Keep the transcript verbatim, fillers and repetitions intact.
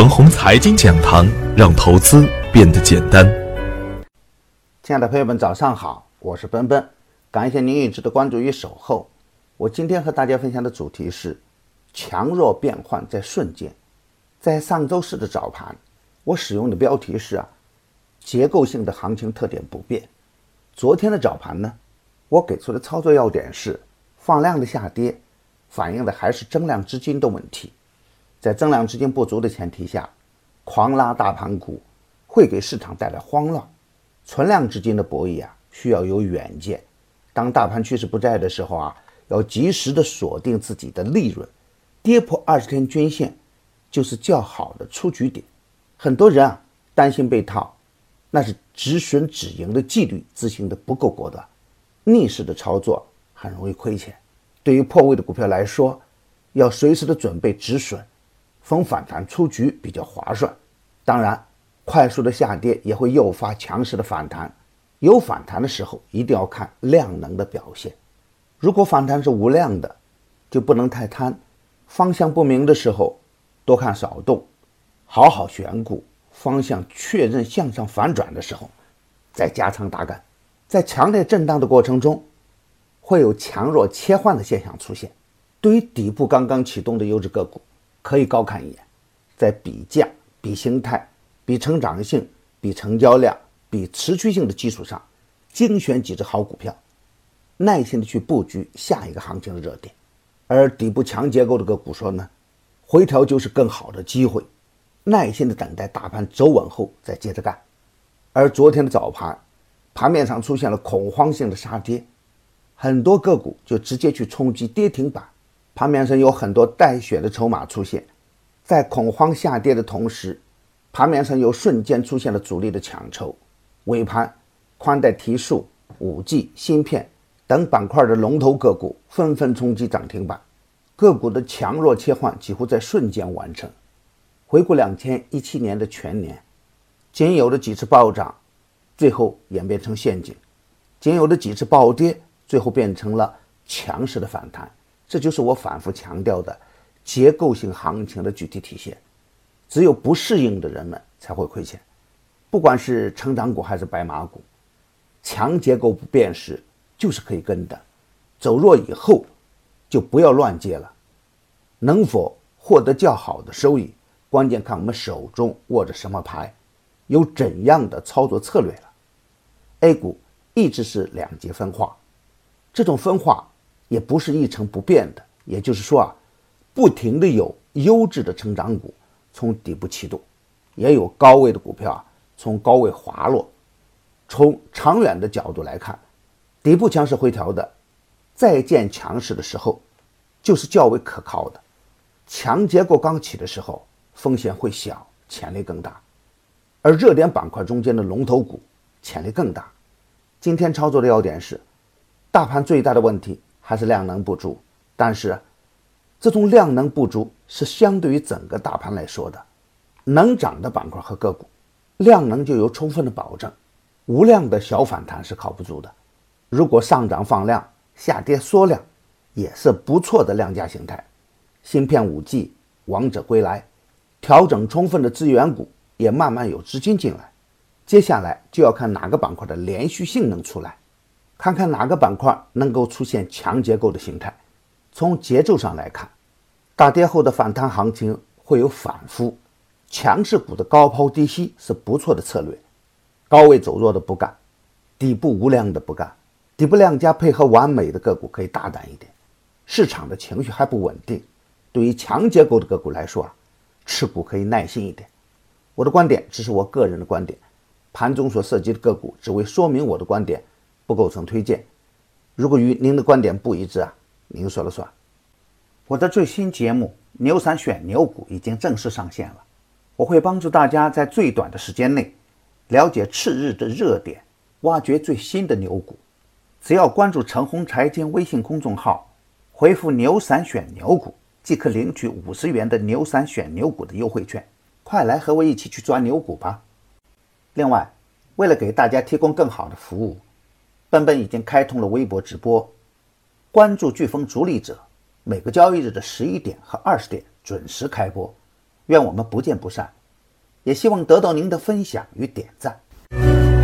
腾宏财经讲堂，让投资变得简单。亲爱的朋友们，早上好，我是奔奔，感谢您一直的关注与守候。我今天和大家分享的主题是强弱变换在瞬间。在上周四的早盘，我使用的标题是啊，结构性的行情特点不变。昨天的早盘呢，我给出的操作要点是放量的下跌，反映的还是增量资金的问题。在增量资金不足的前提下，狂拉大盘股会给市场带来慌乱。存量资金的博弈啊，需要有远见。当大盘趋势不在的时候啊，要及时的锁定自己的利润。跌破二十天均线就是较好的出局点。很多人啊担心被套，那是止损止盈的纪律执行的不够果断，逆势的操作很容易亏钱。对于破位的股票来说，要随时的准备止损。逢反弹出局比较划算，当然快速的下跌也会诱发强势的反弹。有反弹的时候一定要看量能的表现，如果反弹是无量的，就不能太贪。方向不明的时候多看少动，好好选股。方向确认向上反转的时候再加仓大干。在强烈震荡的过程中，会有强弱切换的现象出现。对于底部刚刚启动的优质个股，可以高看一眼，在比价、比形态、比成长性、比成交量、比持续性的基础上，精选几只好股票，耐心的去布局下一个行情的热点。而底部强结构的个股说呢，回调就是更好的机会，耐心的等待大盘走稳后再接着干。而昨天的早盘，盘面上出现了恐慌性的杀跌，很多个股就直接去冲击跌停板。盘面上有很多带血的筹码出现，在恐慌下跌的同时，盘面上有瞬间出现了主力的抢筹。尾盘，宽带提速、五 G、芯片等板块的龙头个股纷纷冲击涨停板，个股的强弱切换几乎在瞬间完成。回顾二零一七年的全年，仅有的几次暴涨，最后演变成陷阱；仅有的几次暴跌，最后变成了强势的反弹。这就是我反复强调的结构性行情的具体体现。只有不适应的人们才会亏钱，不管是成长股还是白马股，强结构不变时就是可以跟的，走弱以后就不要乱接了。能否获得较好的收益，关键看我们手中握着什么牌，有怎样的操作策略了。 A 股一直是两极分化，这种分化也不是一成不变的，也就是说啊，不停的有优质的成长股从底部启动，也有高位的股票啊从高位滑落。从长远的角度来看，底部强势回调的再见强势的时候就是较为可靠的。强结构刚起的时候风险会小，潜力更大，而热点板块中间的龙头股潜力更大。今天操作的要点是，大盘最大的问题还是量能不足，但是这种量能不足是相对于整个大盘来说的。能涨的板块和个股量能就有充分的保证，无量的小反弹是靠不住的。如果上涨放量，下跌缩量，也是不错的量价形态。芯片 五 G 王者归来，调整充分的资源股也慢慢有资金进来。接下来就要看哪个板块的连续性能出来，看看哪个板块能够出现强结构的形态。从节奏上来看，大跌后的反弹行情会有反复，强势股的高抛低吸是不错的策略。高位走弱的不干，底部无量的不干，底部量价配合完美的个股可以大胆一点。市场的情绪还不稳定，对于强结构的个股来说啊，持股可以耐心一点。我的观点只是我个人的观点，盘中所涉及的个股只为说明我的观点，不构成推荐。如果与您的观点不一致啊，您说了算。我的最新节目《牛散选牛股》已经正式上线了，我会帮助大家在最短的时间内了解次日的热点，挖掘最新的牛股。只要关注腾宏财经微信公众号，回复“牛散选牛股”即可领取五十元的牛散选牛股的优惠券。快来和我一起去抓牛股吧！另外，为了给大家提供更好的服务，奔奔已经开通了微博直播，关注飓风逐利者，每个交易日的十一点和二十点准时开播。愿我们不见不散，也希望得到您的分享与点赞。